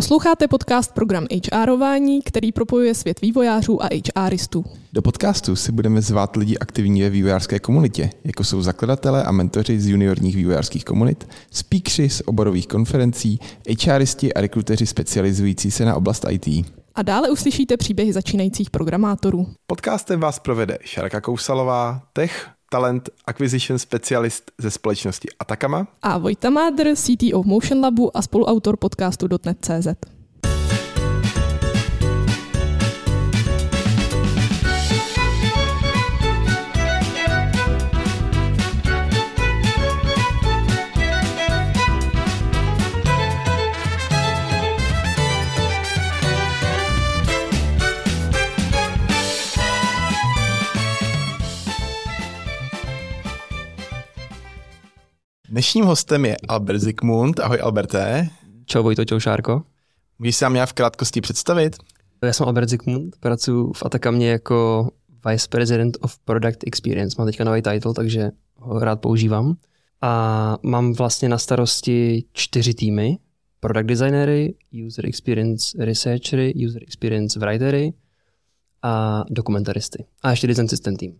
Posloucháte podcast Program HRování, který propojuje svět vývojářů a HRistů. Do podcastu si budeme zvát lidi aktivní ve vývojářské komunitě, jako jsou zakladatelé a mentoři z juniorních vývojářských komunit, speakři z oborových konferencí, HRisti a rekruteři specializující se na oblast IT. A dále uslyšíte příběhy začínajících programátorů. Podcastem vás provede Šárka Kousalová, tech, talent, acquisition specialist ze společnosti Ataccama a Vojta Mádr, CTO Motionlabu a spoluautor podcastu dotnet.cz. Dnešním hostem je Albert Zikmund. Ahoj Alberte. Čau Vojto, čau Šárko. Můžeš se mě v krátkosti představit? Já jsem Albert Zikmund, pracuji v Ataccamě jako Vice President of Product Experience. Mám teďka nový title, takže ho rád používám. A mám vlastně na starosti 4 týmy. Product designery, user experience researchery, user experience writery a dokumentaristy. A ještě design system tým.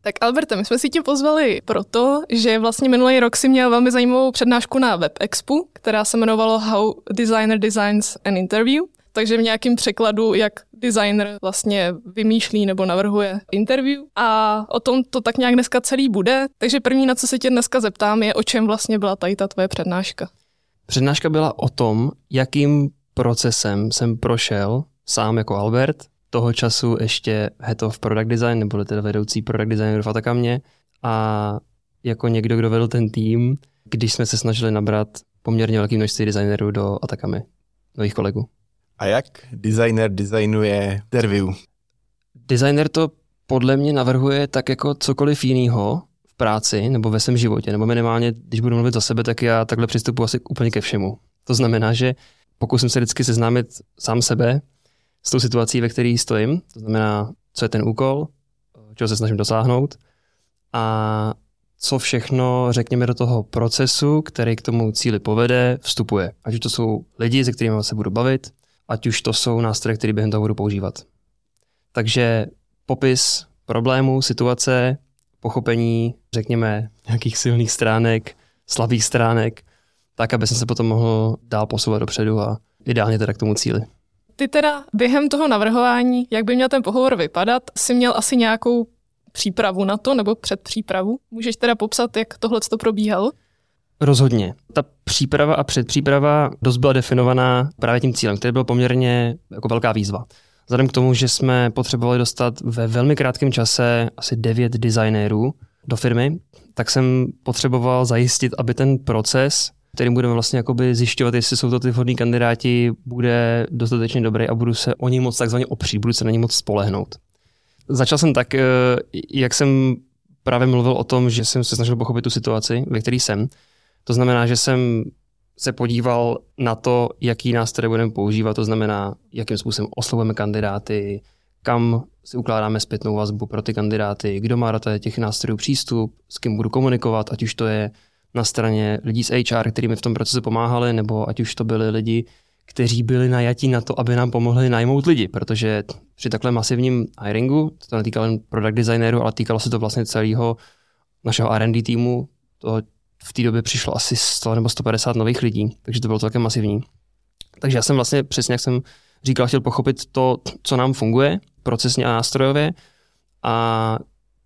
Tak Alberte, my jsme si tě pozvali proto, že vlastně minulý rok si měl velmi zajímavou přednášku na Web Expu, která se jmenovalo How Designer Designs an Interview, takže v nějakém překladu, jak designer vlastně vymýšlí nebo navrhuje interview. A o tom to tak nějak dneska celý bude, takže první, na co se tě dneska zeptám, je, o čem vlastně byla tady ta tvoje přednáška. Přednáška byla o tom, jakým procesem jsem prošel sám jako Albert, toho času ještě head of product design, nebo teda vedoucí product designer v Ataccamě a jako někdo, kdo vedl ten tým, když jsme se snažili nabrat poměrně velké množství designerů do Ataccamy, nových kolegů. A jak designer designuje interview? Designer to podle mě navrhuje tak jako cokoliv jiného v práci nebo ve svém životě, nebo minimálně, když budu mluvit za sebe, tak já takhle přistupuji asi úplně ke všemu. To znamená, že pokusím se vždycky seznámit sám sebe s tou situací, ve které stojím, to znamená, co je ten úkol, čeho se snažím dosáhnout a co všechno, řekněme, do toho procesu, který k tomu cíli povede, vstupuje. Ať už to jsou lidi, se kterými se budu bavit, ať už to jsou nástroje, které během toho budu používat. Takže popis problému, situace, pochopení, řekněme, nějakých silných stránek, slabých stránek, tak, aby jsem se potom mohl dál posouvat dopředu a ideálně teda k tomu cíli. Ty teda během toho navrhování, jak by měl ten pohovor vypadat, jsi měl asi nějakou přípravu na to, nebo předpřípravu? Můžeš teda popsat, jak tohleto probíhalo? Rozhodně. Ta příprava a předpříprava dost byla definovaná právě tím cílem, který byl poměrně jako velká výzva. Vzhledem k tomu, že jsme potřebovali dostat ve velmi krátkém čase asi 9 designérů do firmy, tak jsem potřeboval zajistit, aby ten proces, kterým budeme vlastně jakoby zjišťovat, jestli jsou to ty vhodní kandidáti, bude dostatečně dobrý a budu se o něj moc takzvaně opřít, budu se na něj moc spolehnout. Začal jsem tak, jak jsem právě mluvil o tom, že jsem se snažil pochopit tu situaci, ve které jsem. To znamená, že jsem se podíval na to, jaký nástroje budeme používat, to znamená, jakým způsobem oslovujeme kandidáty, kam si ukládáme zpětnou vazbu pro ty kandidáty, kdo má do těch nástrojů přístup, s kým budu komunikovat, ať už to je na straně lidí z HR, kteří mi v tom procesu pomáhali, nebo ať už to byli lidi, kteří byli najatí na to, aby nám pomohli najmout lidi, protože při takhle masivním hiringu, to netýkalo jen product designeru, ale týkalo se to vlastně celého našeho R&D týmu, to v té době přišlo asi 100 nebo 150 nových lidí, takže to bylo celkem masivní. Takže já jsem vlastně přesně, jak jsem říkal, chtěl pochopit to, co nám funguje procesně a nástrojově a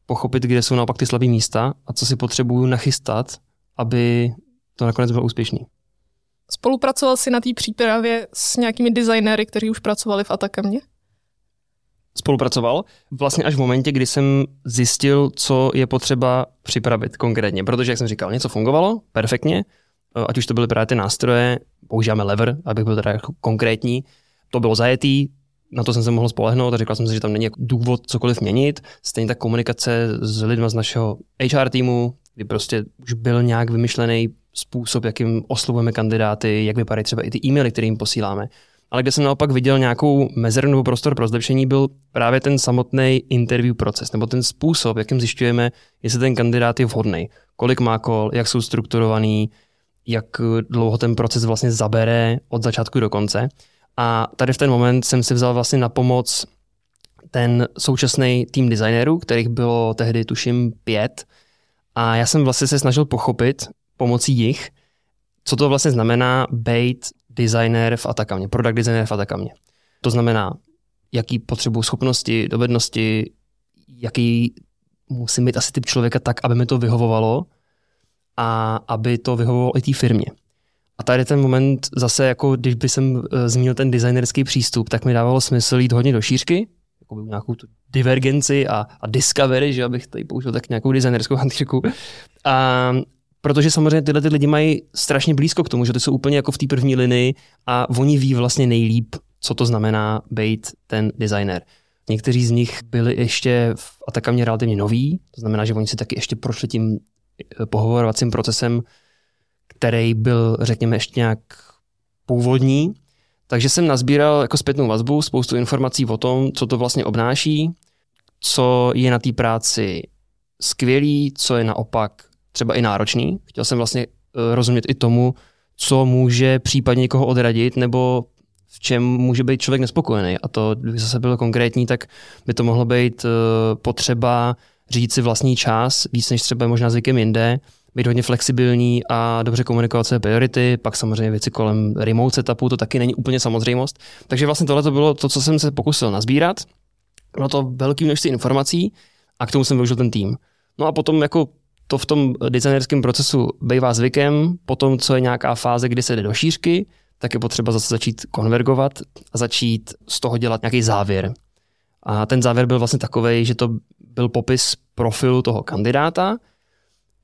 pochopit, kde jsou naopak ty slabé místa a co si potřebuju nachystat, aby to nakonec bylo úspěšný. Spolupracoval jsi na té přípravě s nějakými designéry, kteří už pracovali v Ataccamě? Spolupracoval vlastně až v momentě, kdy jsem zjistil, co je potřeba připravit konkrétně, protože, jak jsem říkal, něco fungovalo perfektně, ať už to byly právě ty nástroje, používáme Lever, abych byl teda konkrétní, to bylo zajetý, na to jsem se mohl spolehnout a říkal jsem si, že tam není důvod cokoliv měnit, stejně tak komunikace s lidmi z našeho HR týmu, kdy prostě už byl nějak vymyšlený způsob, jakým oslovujeme kandidáty, jak vypadají třeba i ty e-maily, které jim posíláme. Ale kde jsem naopak viděl nějakou mezeru nebo prostor pro zlepšení, byl právě ten samotný interview proces, nebo ten způsob, jakým zjišťujeme, jestli ten kandidát je vhodný, kolik má kol, jak jsou strukturovaný, jak dlouho ten proces vlastně zabere od začátku do konce. A tady v ten moment jsem si vzal vlastně na pomoc ten současný tým designérů, kterých bylo tehdy tuším 5. A já jsem vlastně se snažil pochopit pomocí jich, co to vlastně znamená být designer v Atacamě, product designer v Atacamě. To znamená, jaký potřebuji schopnosti, dovednosti, jaký musím mít asi typ člověka tak, aby mi to vyhovovalo a aby to vyhovovalo i té firmě. A tady ten moment zase, jako když by jsem zmínil ten designerský přístup, tak mi dávalo smysl jít hodně do šířky, jako nějakou tu divergenci a discovery, že abych tady použil tak nějakou designerskou hantýrku. A protože samozřejmě tyhle ty lidi mají strašně blízko k tomu, že ty jsou úplně jako v té první linii a oni ví vlastně nejlíp, co to znamená být ten designer. Někteří z nich byli ještě v Atacamě relativně noví, to znamená, že oni si taky ještě prošli tím pohovorovacím procesem, který byl, řekněme, ještě nějak původní. Takže jsem nazbíral jako zpětnou vazbu spoustu informací o tom, co to vlastně obnáší, co je na té práci skvělý, co je naopak třeba i náročný. Chtěl jsem vlastně rozumět i tomu, co může případně někoho odradit, nebo v čem může být člověk nespokojený. A to, kdyby zase bylo konkrétní, tak by to mohlo být potřeba řídit si vlastní čas, víc než třeba možná zvykem jinde, být hodně flexibilní a dobře komunikovat své priority, pak samozřejmě věci kolem remote setupu, to taky není úplně samozřejmost. Takže vlastně tohle to bylo to, co jsem se pokusil nazbírat. Bylo to velké množství informací a k tomu jsem využil ten tým. No a potom jako to v tom designerském procesu bývá zvykem, potom co je nějaká fáze, kdy se jde do šířky, tak je potřeba zase začít konvergovat a začít z toho dělat nějaký závěr. A ten závěr byl vlastně takovej, že to byl popis profilu toho kandidáta.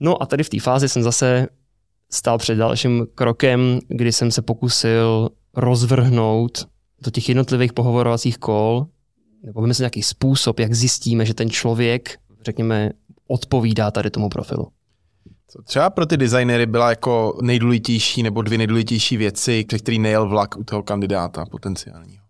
No a tady v té fázi jsem zase stál před dalším krokem, kdy jsem se pokusil rozvrhnout do těch jednotlivých pohovorovacích kol, nebo vymyslet nějaký způsob, jak zjistíme, že ten člověk, řekněme, odpovídá tady tomu profilu. Co třeba pro ty designery byla jako nejdůležitější nebo dvě nejdůležitější věci, přes který nejel vlak u toho kandidáta potenciálního?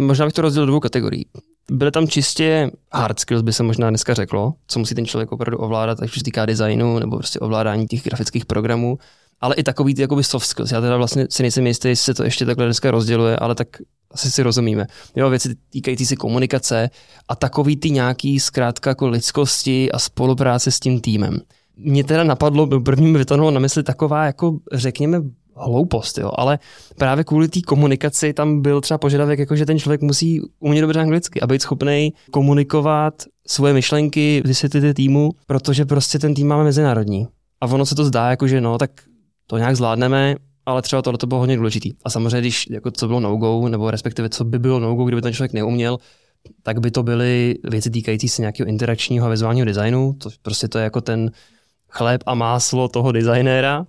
Možná bych to rozdělil do dvou kategorií. Byly tam čistě hard skills, by se možná dneska řeklo, co musí ten člověk opravdu ovládat, ať už se týká designu nebo prostě ovládání těch grafických programů, ale i takový ty jakoby soft skills. Já teda vlastně si nejsem jistý, jestli se to ještě takhle dneska rozděluje, ale tak asi si rozumíme. Jo, věci týkající se komunikace a takový ty nějaký zkrátka jako lidskosti a spolupráce s tím týmem. Mně teda napadlo, první mi vytanulo na mysli taková, jako řekněme, hloupost, jo, ale právě kvůli té komunikaci tam byl třeba požadavek, jako že ten člověk musí umět dobře anglicky a být schopný komunikovat svoje myšlenky, vysvětlit týmu, protože prostě ten tým máme mezinárodní. A ono se to zdá, jako že no, tak to nějak zvládneme, ale třeba tohle to bylo hodně důležitý. A samozřejmě, když jako co bylo no-go, nebo respektive co by bylo no-go, kdyby ten člověk neuměl, tak by to byly věci týkající se nějakého interakčního a vizuálního designu, to prostě to je jako ten chléb a máslo toho designéra.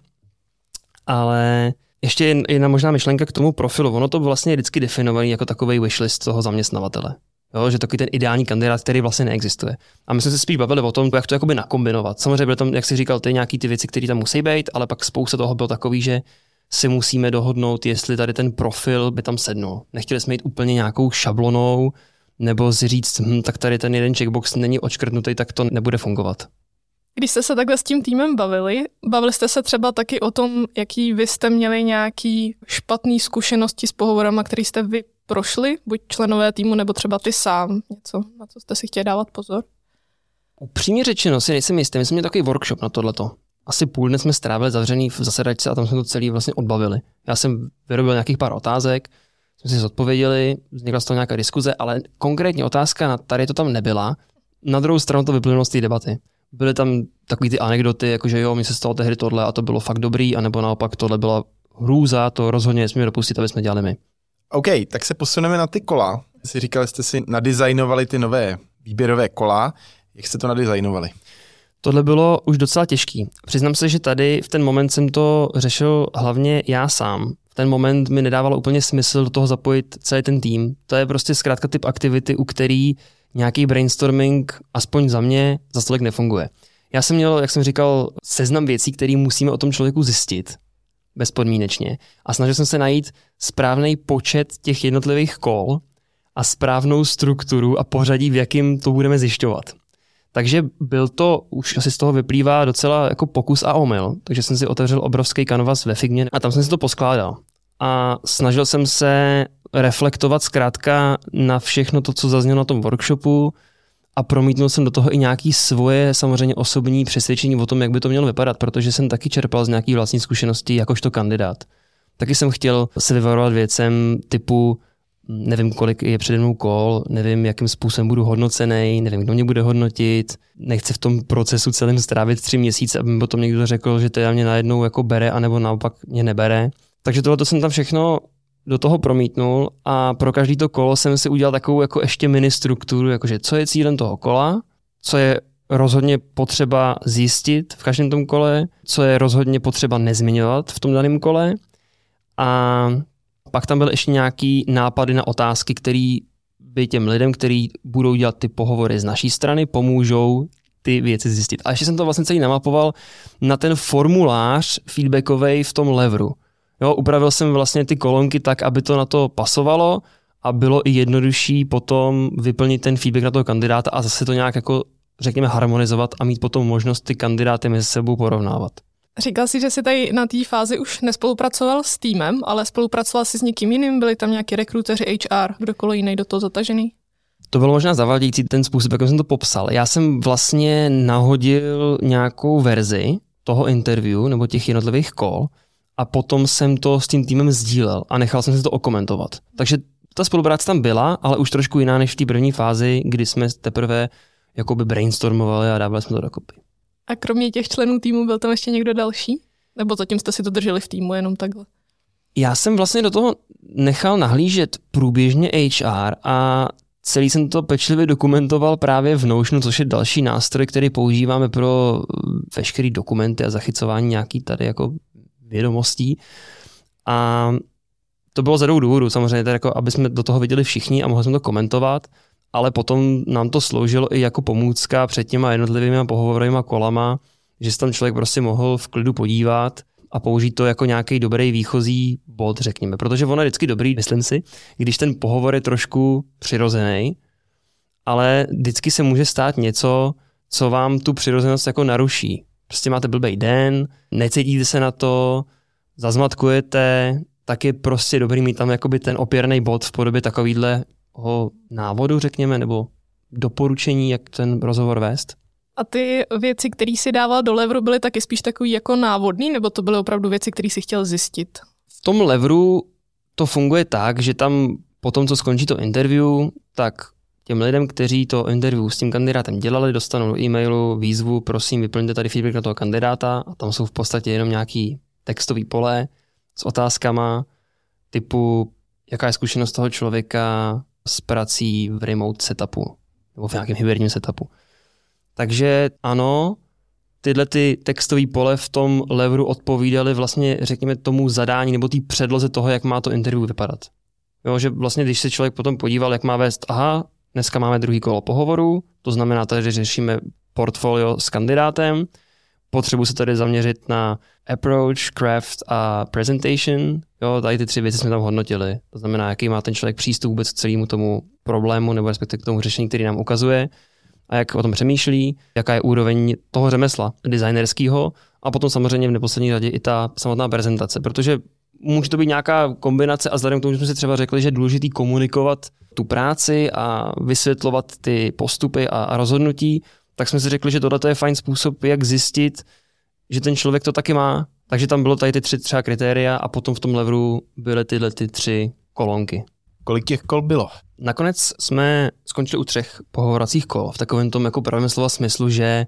Ale ještě jedna možná myšlenka k tomu profilu. Ono to vlastně je vždycky definovaný jako takový wishlist toho zaměstnavatele. Jo, že takový ten ideální kandidát, který vlastně neexistuje. A my jsme se spíš bavili o tom, jak to jakoby nakombinovat. Samozřejmě bylo tam, jak jsi říkal, ty nějaký ty věci, které tam musí být, ale pak spousta toho bylo takový, že si musíme dohodnout, jestli tady ten profil by tam sednul. Nechtěli jsme jít úplně nějakou šablonou, nebo si říct, tak tady ten jeden checkbox není odškrtnutý, tak to nebude fungovat. Když jste se takhle s tím týmem bavili jste se třeba taky o tom, jaký vy jste měli nějaký špatný zkušenosti s pohovorama, který jste vy prošli, buď členové týmu, nebo třeba ty sám, něco, na co jste si chtěli dávat pozor? Upřímně řečeno si nejsem jistý, my jsme měli takový workshop na tohleto. Asi půl dne jsme strávili zavřený v zasedačce a tam jsme to celý vlastně odbavili. Já jsem vyrobil nějakých pár otázek, jsme si zodpověděli, vznikla z toho nějaká diskuze, ale konkrétní otázka na tady to tam nebyla. Na druhou stranu to vyplynulo z té debaty. Byly tam takový ty anekdoty, jakože jo, mi se stalo tehdy tohle a to bylo fakt dobrý, anebo naopak tohle byla hrůza, to rozhodně nesmíme dopustit, aby jsme dělali my. OK, tak se posuneme na ty kola. Jsi říkal, jste si nadizajnovali ty nové výběrové kola. Jak jste to nadizajnovali? Tohle bylo už docela těžký. Přiznám se, že tady v ten moment jsem to řešil hlavně já sám. V ten moment mi nedávalo úplně smysl do toho zapojit celý ten tým. To je prostě zkrátka typ aktivity, u který nějaký brainstorming, aspoň za mě, za stolik nefunguje. Já jsem měl, jak jsem říkal, seznam věcí, které musíme o tom člověku zjistit bezpodmínečně a snažil jsem se najít správný počet těch jednotlivých kol a správnou strukturu a pořadí, v jakým to budeme zjišťovat. Takže byl to, už asi z toho vyplývá docela jako pokus a omyl, takže jsem si otevřel obrovský kanvas ve Figmě a tam jsem si to poskládal. A snažil jsem se reflektovat zkrátka na všechno to, co zaznělo na tom workshopu, a promítnul jsem do toho i nějaké svoje samozřejmě osobní přesvědčení o tom, jak by to mělo vypadat, protože jsem taky čerpal z nějakých vlastních zkušeností jakožto kandidát. Taky jsem chtěl se vyvarovat věcem typu nevím, kolik je přede mnou kol, nevím, jakým způsobem budu hodnocený, nevím, kdo mě bude hodnotit, nechci v tom procesu celém strávit 3 měsíce, aby mi potom někdo řekl, že teda mě najednou jako bere, anebo naopak mě nebere. Takže tohle jsem tam všechno do toho promítnul a pro každý to kolo jsem si udělal takovou jako ještě mini strukturu, jakože co je cílem toho kola, co je rozhodně potřeba zjistit v každém tom kole, co je rozhodně potřeba nezmiňovat v tom daném kole, a pak tam byly ještě nějaký nápady na otázky, které by těm lidem, kteří budou dělat ty pohovory z naší strany, pomůžou ty věci zjistit. A ještě jsem to vlastně celý namapoval na ten formulář feedbackovej v tom Leveru. Jo, upravil jsem vlastně ty kolonky tak, aby to na to pasovalo a bylo i jednodušší potom vyplnit ten feedback na toho kandidáta a zase to nějak jako, řekněme, harmonizovat a mít potom možnost ty kandidáty mezi sebou porovnávat. Říkal jsi, že jsi tady na té fázi už nespolupracoval s týmem, ale spolupracoval jsi s někým jiným, byli tam nějaký rekruteři, HR, kdokoliv jiný do toho zatažený? To bylo možná zavádějící ten způsob, jak jsem to popsal. Já jsem vlastně nahodil nějakou verzi toho interview nebo těch jednotlivých kol a potom jsem to s tím týmem sdílel a nechal jsem si to okomentovat. Takže ta spolupráce tam byla, ale už trošku jiná než v té první fázi, kdy jsme teprve jakoby brainstormovali a dávali jsme to dokopy. A kromě těch členů týmu byl tam ještě někdo další? Nebo zatím jste si to drželi v týmu jenom takhle? Já jsem vlastně do toho nechal nahlížet průběžně HR a celý jsem to pečlivě dokumentoval právě v Notionu, což je další nástroj, který používáme pro veškeré dokumenty a zachycování nějaký tady jako vědomostí. A to bylo ze dvou důvodů, samozřejmě, tak jako aby jsme do toho viděli všichni a mohli jsme to komentovat, ale potom nám to sloužilo i jako pomůcka před těma jednotlivými pohovorovými kolama, že se tam člověk prostě mohl v klidu podívat a použít to jako nějaký dobrý výchozí bod, řekněme. Protože ono je vždycky dobrý, myslím si, když ten pohovor je trošku přirozený, ale vždycky se může stát něco, co vám tu přirozenost jako naruší. Prostě máte blbej den, necítíte se na to, zazmatkujete, tak je prostě dobrý mít tam jakoby ten opěrný bod v podobě takovýhle návodu, řekněme, nebo doporučení, jak ten rozhovor vést. A ty věci, které si dával do Leveru, byly taky spíš takový jako návodný, nebo to byly opravdu věci, které si chtěl zjistit? V tom Leveru to funguje tak, že tam potom, co skončí to interview, tak těm lidem, kteří to interview s tím kandidátem dělali, dostanou do e-mailu výzvu, prosím, vyplňte tady feedback na toho kandidáta, a tam jsou v podstatě jenom nějaký textový pole s otázkama typu, jaká je zkušenost toho člověka s prací v remote setupu nebo v nějakém hybridním setupu. Takže ano, tyhle ty textové pole v tom Leveru odpovídaly vlastně, řekněme, tomu zadání nebo té předloze toho, jak má to interview vypadat. Jo, že vlastně, když se člověk potom podíval, jak má vést, aha, dneska máme druhý kolo pohovoru, to znamená tady, že řešíme portfolio s kandidátem, potřebuji se tady zaměřit na approach, craft a presentation. Jo, tady ty 3 věci jsme tam hodnotili. To znamená, jaký má ten člověk přístup vůbec k celému tomu problému nebo respektive k tomu řešení, který nám ukazuje, a jak o tom přemýšlí, jaká je úroveň toho řemesla designerského, a potom samozřejmě v neposlední řadě i ta samotná prezentace, protože může to být nějaká kombinace, a vzhledem k tomu, že jsme si třeba řekli, že je důležitý komunikovat tu práci a vysvětlovat ty postupy a rozhodnutí, tak jsme si řekli, že tohle je fajn způsob, jak zjistit, že ten člověk to taky má. Takže tam bylo tady ty 3 třeba kritéria a potom v tom Leveru byly tyhle ty 3 kolonky. Kolik těch kol bylo? Nakonec jsme skončili u 3 pohovoracích kol v takovém tom jako pravém slova smyslu, že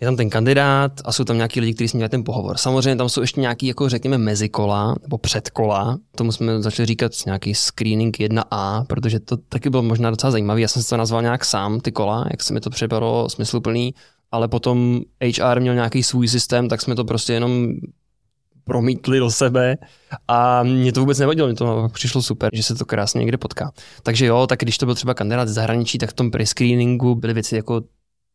je tam ten kandidát a jsou tam nějaký lidi, kteří s ním dělají ten pohovor. Samozřejmě tam jsou ještě nějaký, jako řekněme, mezikola nebo předkola. Tomu jsme začali říkat nějaký screening 1A, protože to taky bylo možná docela zajímavý. Já jsem si to nazval nějak sám, ty kola, jak se mi to připadalo smysluplný, ale potom HR měl nějaký svůj systém, tak jsme to prostě jenom promítli do sebe a mě to vůbec nevadilo, mě to přišlo super, že se to krásně někde potká. Takže jo, tak když to byl třeba kandidát z zahraničí, tak v tom prescreeningu byly věci jako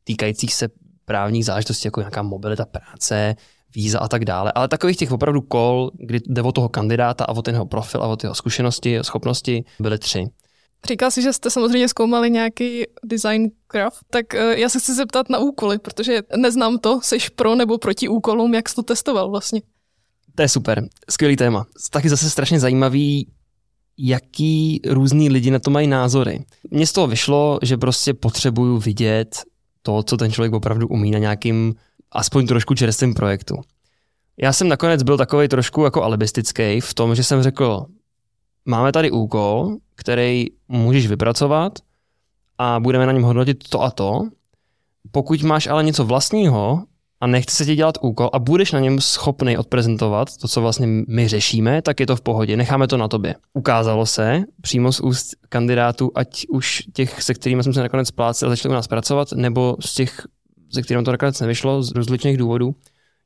týkajících se právních záležitostí, jako nějaká mobilita práce, víza a tak dále. Ale takových těch opravdu kol, kdy jde o toho kandidáta a o ten jeho profil a o jeho zkušenosti, schopnosti, byly 3. Říkal jsi, že jste samozřejmě zkoumali nějaký design graph, tak já se chci zeptat na úkoly, protože neznám to, seš pro nebo proti úkolům, jak jsi to testoval vlastně. To je super, skvělý téma. Taky zase strašně zajímavý, jaký různý lidi na to mají názory. Mně z toho vyšlo, že prostě potřebuju vidět to, co ten člověk opravdu umí na nějakým aspoň trošku čerstvém projektu. Já jsem nakonec byl takovej trošku jako alibistický v tom, že jsem řekl, máme tady úkol, který můžeš vypracovat a budeme na něm hodnotit to a to. Pokud máš ale něco vlastního a nechce se ti dělat úkol a budeš na něm schopný odprezentovat to, co vlastně my řešíme, tak je to v pohodě, necháme to na tobě. Ukázalo se přímo z úst kandidátů, ať už těch, se kterými jsme se nakonec pláceli a začali u nás pracovat, nebo z těch, se kterými to nakonec nevyšlo, z rozličných důvodů,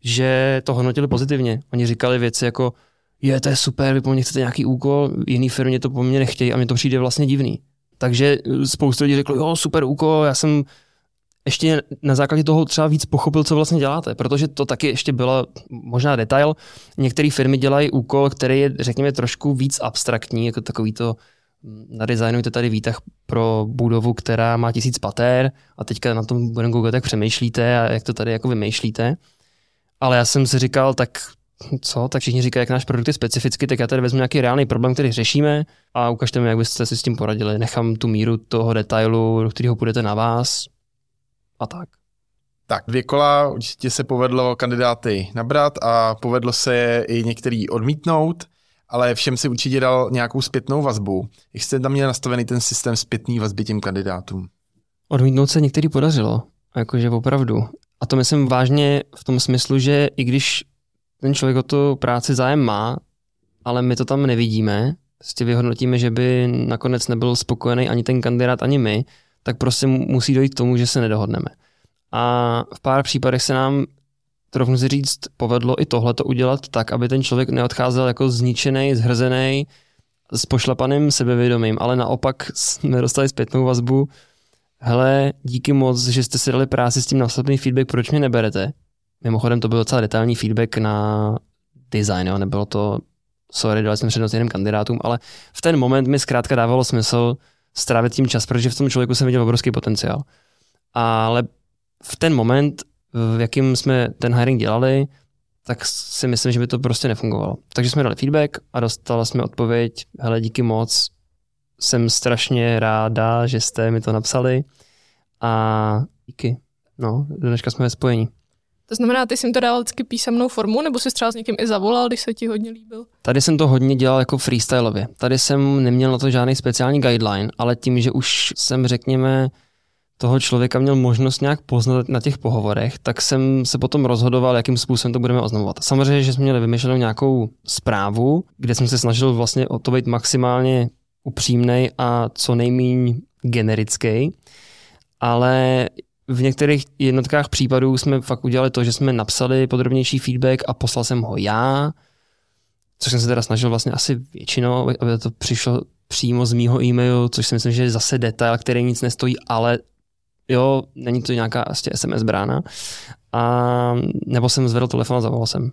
že to hodnotili pozitivně. Oni říkali věci jako, je, to je super, vy po mně chcete nějaký úkol, jiný firmě to po mně nechtějí a mně to přijde vlastně divný. Takže spoustu lidí řeklo, jo, super úkol, já jsem ještě na základě toho třeba víc pochopil, co vlastně děláte, protože to taky ještě byla možná detail. Některé firmy dělají úkol, který je, řekněme, trošku víc abstraktní, jako takový to nadizajnujte tady výtah pro budovu, která má 1000 pater a teďka na tom budeme googlet, jak přemýšlíte a jak to tady jako vymýšlíte. Ale já jsem si říkal, tak všichni říkají, jak náš produkt je specifický, tak já tady vezmu nějaký reálný problém, který řešíme a ukažte mi, jak byste si s tím poradili. Nechám tu míru toho detailu, do kterého půjdete na vás a tak. Tak, 2 kola, určitě se povedlo kandidáty nabrat a povedlo se je i některý odmítnout, ale všem si určitě dal nějakou zpětnou vazbu. Jak jste tam měl nastavený ten systém zpětný vazby těm kandidátům? Odmítnout se některý podařilo, jakože opravdu. A to myslím vážně v tom smyslu, že i když ten člověk o tu práci zájem má, ale my to tam nevidíme, prostě vyhodnotíme, že by nakonec nebyl spokojený ani ten kandidát, ani my, tak prostě musí dojít k tomu, že se nedohodneme. A v pár případech se nám, trochu si říct, povedlo i tohle to udělat tak, aby ten člověk neodcházel jako zničený, zhrzený, s pošlapaným sebevědomím, ale naopak jsme dostali zpětnou vazbu, hele, díky moc, že jste si dali práci s tím následný feedback, proč mě neberete? Mimochodem to byl docela detailní feedback na design, jo? Nebylo to, sorry, dali jsme přednost jiným kandidátům, ale v ten moment mi zkrátka dávalo smysl strávit tím čas, protože v tom člověku jsem viděl obrovský potenciál. Ale v ten moment, v jakým jsme ten hiring dělali, tak si myslím, že by to prostě nefungovalo. Takže jsme dali feedback a dostali jsme odpověď, hele, díky moc, jsem strašně ráda, že jste mi to napsali a díky. No, dneška jsme ve spojení. To znamená, ty jsi to dal vždycky písemnou formu, nebo jsi třeba s někým i zavolal, když se ti hodně líbil? Tady jsem to hodně dělal jako freestylově. Tady jsem neměl na to žádný speciální guideline, ale tím, že už jsem, řekněme, toho člověka měl možnost nějak poznat na těch pohovorech, tak jsem se potom rozhodoval, jakým způsobem to budeme oznamovat. Samozřejmě, že jsme měli vymyšlenou nějakou zprávu, kde jsem se snažil vlastně o to být maximálně upřímnej a co nejméně generický, ale v některých jednotkách případů jsme fakt udělali to, že jsme napsali podrobnější feedback a poslal jsem ho já, což jsem se teda snažil vlastně asi většinou, aby to přišlo přímo z mýho e-mailu, což si myslím, že je zase detail, který nic nestojí, ale jo, není to nějaká asi SMS brána. A nebo jsem zvedl telefon a zavolal jsem.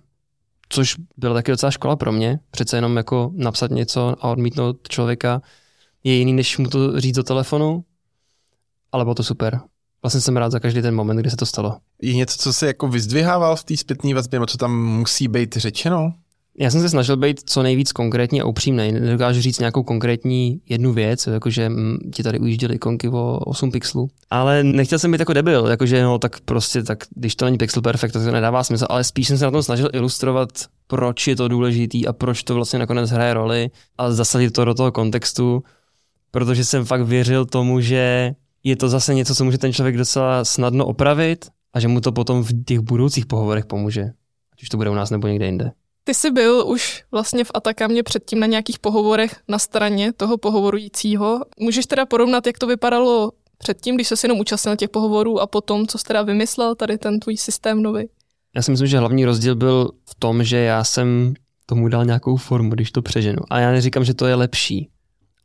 Což byla taky docela škola pro mě, přece jenom jako napsat něco a odmítnout člověka je jiný, než mu to říct do telefonu, ale bylo to super. Vlastně jsem rád za každý ten moment, kdy se to stalo. Je něco, co se jako vyzdvihával v té zpětné vazbě, co tam musí být řečeno? Já jsem se snažil být co nejvíc konkrétně a upřímnej. Nedokážu říct nějakou konkrétní jednu věc, jakože ti tady ujížděly ikonky o 8 pixelů. Ale nechtěl jsem být jako debil, jakože no tak prostě, tak když to není pixel perfect, tak to nedává smysl, ale spíš jsem se na tom snažil ilustrovat, proč je to důležitý a proč to vlastně nakonec hraje roli a zasadit to do toho kontextu, protože jsem fakt věřil tomu, že je to zase něco, co může ten člověk docela snadno opravit a že mu to potom v těch budoucích pohovorech pomůže. Ať už to bude u nás nebo někde jinde. Ty jsi byl už vlastně v Atacamě předtím na nějakých pohovorech na straně toho pohovorujícího. Můžeš teda porovnat, jak to vypadalo předtím, když jsi jenom účastnil těch pohovorů a potom, co jsi teda vymyslel, tady ten tvůj systém nový? Já si myslím, že hlavní rozdíl byl v tom, že já jsem tomu dal nějakou formu, když to přeženu. A já neříkám, že to je lepší,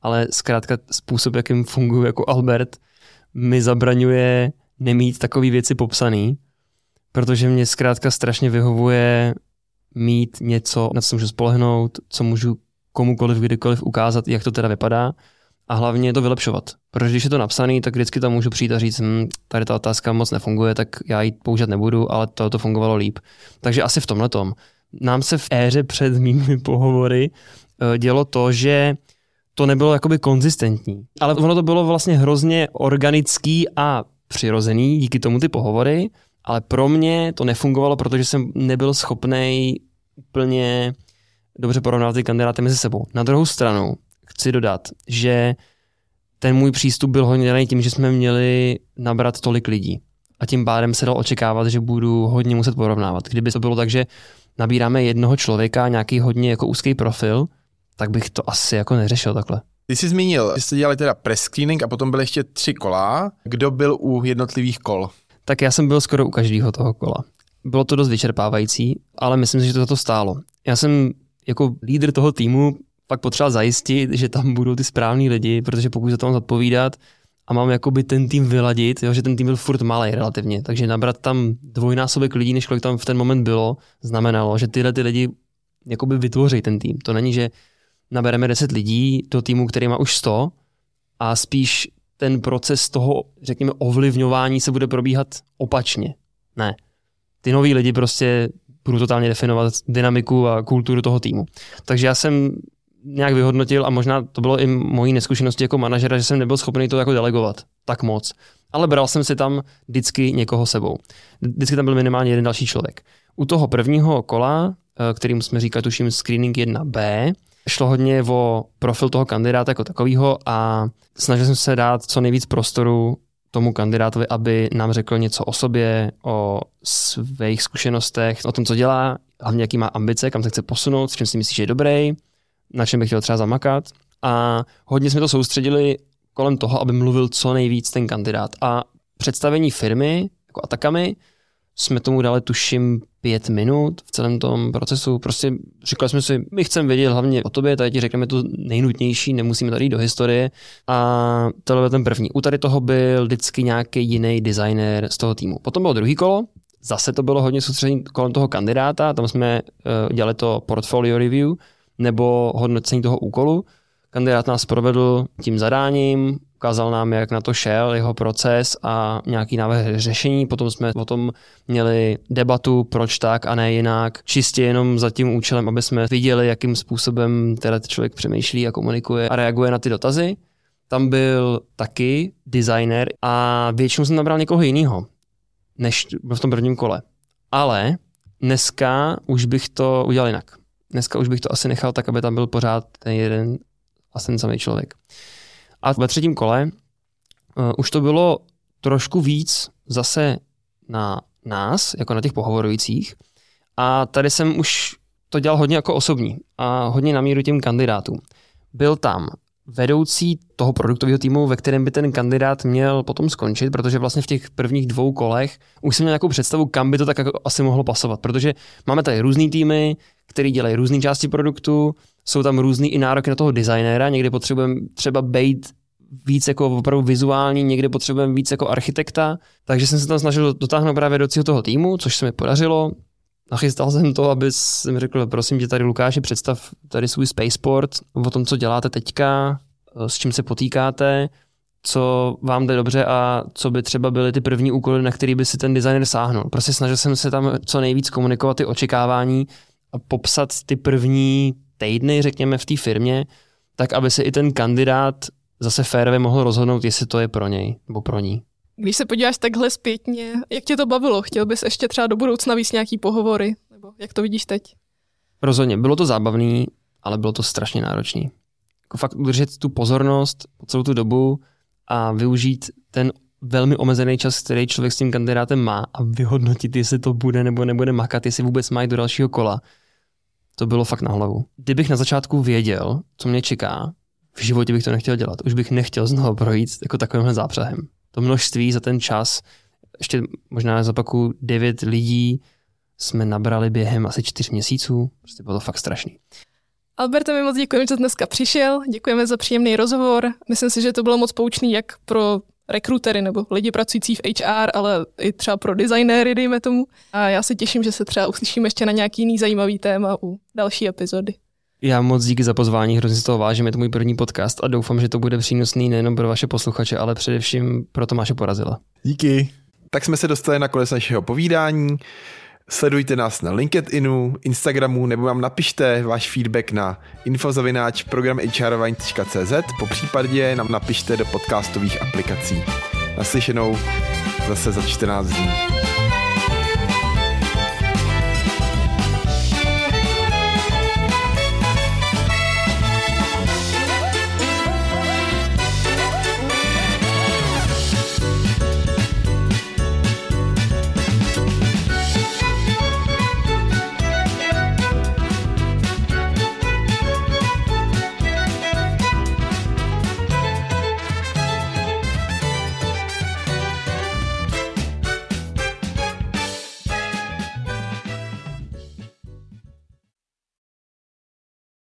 ale zkrátka způsob, jakým funguji jako Albert, mi zabraňuje nemít takové věci popsaný, protože mě zkrátka strašně vyhovuje mít něco, na co můžu spolehnout, co můžu komukoliv, kdykoliv ukázat, jak to teda vypadá a hlavně to vylepšovat. Protože když je to napsaný, tak vždycky tam můžu přijít a říct, tady ta otázka moc nefunguje, tak já ji použít nebudu, ale to fungovalo líp. Takže asi v tomhletom. Nám se v éře před mými pohovory dělo to, že to nebylo jakoby konzistentní. Ale ono to bylo vlastně hrozně organický a přirozený, díky tomu ty pohovory, ale pro mě to nefungovalo, protože jsem nebyl schopnej úplně dobře porovnávat ty kandidáty mezi sebou. Na druhou stranu chci dodat, že ten můj přístup byl hodně daný tím, že jsme měli nabrat tolik lidí. A tím pádem se dalo očekávat, že budu hodně muset porovnávat. Kdyby to bylo tak, že nabíráme jednoho člověka, nějaký hodně jako úzký profil, tak bych to asi jako neřešil takhle. Ty jsi zmínil, že jste dělali teda press screening a potom byly ještě 3 kola. Kdo byl u jednotlivých kol? Tak já jsem byl skoro u každého toho kola. Bylo to dost vyčerpávající, ale myslím si, že to za to stálo. Já jsem jako lídr toho týmu pak potřeboval zajistit, že tam budou ty správní lidi, protože pokud za to mám zodpovídat a mám jakoby ten tým vyladit, jo, že ten tým byl furt malej relativně, takže nabrat tam dvojnásobek lidí, než kolik tam v ten moment bylo, znamenalo, že tyhle ty lidi jakoby vytvoří ten tým. To není, že nabereme 10 lidí do týmu, který má už 100 a spíš ten proces toho, řekněme, ovlivňování se bude probíhat opačně. Ne. Ty noví lidi prostě budou totálně definovat dynamiku a kulturu toho týmu. Takže já jsem nějak vyhodnotil a možná to bylo i mojí neskušenosti jako manažera, že jsem nebyl schopný to jako delegovat tak moc. Ale bral jsem si tam vždycky někoho sebou. Vždycky tam byl minimálně jeden další člověk. U toho prvního kola, kterým jsme říkali tuším screening 1B, šlo hodně o profil toho kandidáta jako takového a snažil jsem se dát co nejvíc prostoru tomu kandidátovi, aby nám řekl něco o sobě, o svých zkušenostech, o tom, co dělá, hlavně jaký má ambice, kam se chce posunout, s čím si myslí, že je dobrý, na čem bych chtěl třeba zamakat. A hodně jsme to soustředili kolem toho, aby mluvil co nejvíc ten kandidát. A představení firmy, jako Ataccamy, jsme tomu dali tuším 5 minut v celém tom procesu. Prostě říkali jsme si, my chceme vědět hlavně o tobě, tady ti řekneme tu nejnutnější, nemusíme tady jít do historie. A to byl ten první. U tady toho byl vždycky nějaký jiný designer z toho týmu. Potom bylo druhý kolo, zase to bylo hodně soustředění kolem toho kandidáta, tam jsme dělali to portfolio review, nebo hodnocení toho úkolu. Kandidát nás provedl tím zadáním, ukázal nám, jak na to šel, jeho proces a nějaký návrh řešení. Potom jsme o tom měli debatu, proč tak a ne jinak. Čistě jenom za tím účelem, aby jsme viděli, jakým způsobem teda člověk přemýšlí a komunikuje a reaguje na ty dotazy. Tam byl taky designer a většinou jsem nabral někoho jiného, než v tom prvním kole. Ale dneska už bych to udělal jinak. Dneska už bych to asi nechal tak, aby tam byl pořád ten jeden a ten samý člověk. A ve třetím kole už to bylo trošku víc zase na nás, jako na těch pohovorujících. A tady jsem už to dělal hodně jako osobní a hodně na míru těm kandidátům. Byl tam vedoucí toho produktového týmu, ve kterém by ten kandidát měl potom skončit, protože vlastně v těch prvních 2 kolech už jsem měl nějakou představu, kam by to tak jako asi mohlo pasovat, protože máme tady různý týmy, který dělají různé části produktu, jsou tam různý i nároky na toho designéra, někdy potřebujeme třeba být víc jako opravdu vizuální, někdy potřebujeme víc jako architekta, takže jsem se tam snažil dotáhnout právě do toho týmu, což se mi podařilo. Nachystal jsem to, aby jsem řekl, prosím tě tady Lukáši, představ tady svůj spaceport, o tom, co děláte teďka, s čím se potýkáte, co vám jde dobře a co by třeba byly ty první úkoly, na který by si ten designer sáhnul. Prostě snažil jsem se tam co nejvíc komunikovat ty očekávání a popsat ty první týdny, řekněme, v té firmě, tak aby se i ten kandidát zase férově mohl rozhodnout, jestli to je pro něj nebo pro ní. Když se podíváš takhle zpětně, jak tě to bavilo? Chtěl bys ještě třeba do budoucna víc nějaký pohovory? Nebo jak to vidíš teď? Rozhodně. Bylo to zábavné, ale bylo to strašně náročné. Jako fakt udržet tu pozornost po celou tu dobu a využít ten velmi omezený čas, který člověk s tím kandidátem má a vyhodnotit, jestli to bude nebo nebude makat, jestli vůbec má jít do dalšího kola. To bylo fakt na hlavu. Kdybych na začátku věděl, co mě čeká, v životě bych to nechtěl dělat. Už bych nechtěl znovu projít jako takovýmhle zápřahem. To množství za ten čas, ještě možná zapakuju 9 lidí jsme nabrali během asi 4 měsíců, prostě bylo to fakt strašný. Alberte, my moc děkujeme, že dneska přišel, děkujeme za příjemný rozhovor, myslím si, že to bylo moc poučný jak pro rekrutery nebo lidi pracující v HR, ale i třeba pro designéry, dejme tomu. A já se těším, že se třeba uslyšíme ještě na nějaký jiný zajímavý téma u další epizody. Já moc díky za pozvání, hrozně z toho vážím, je to můj první podcast a doufám, že to bude přínosný nejen pro vaše posluchače, ale především pro Tomáše Porazila. Díky. Tak jsme se dostali na konec našeho povídání. Sledujte nás na LinkedInu, Instagramu nebo vám napište váš feedback na info@programhrvine.cz, popřípadě nám napište do podcastových aplikací. Naslyšenou zase za 14 dní.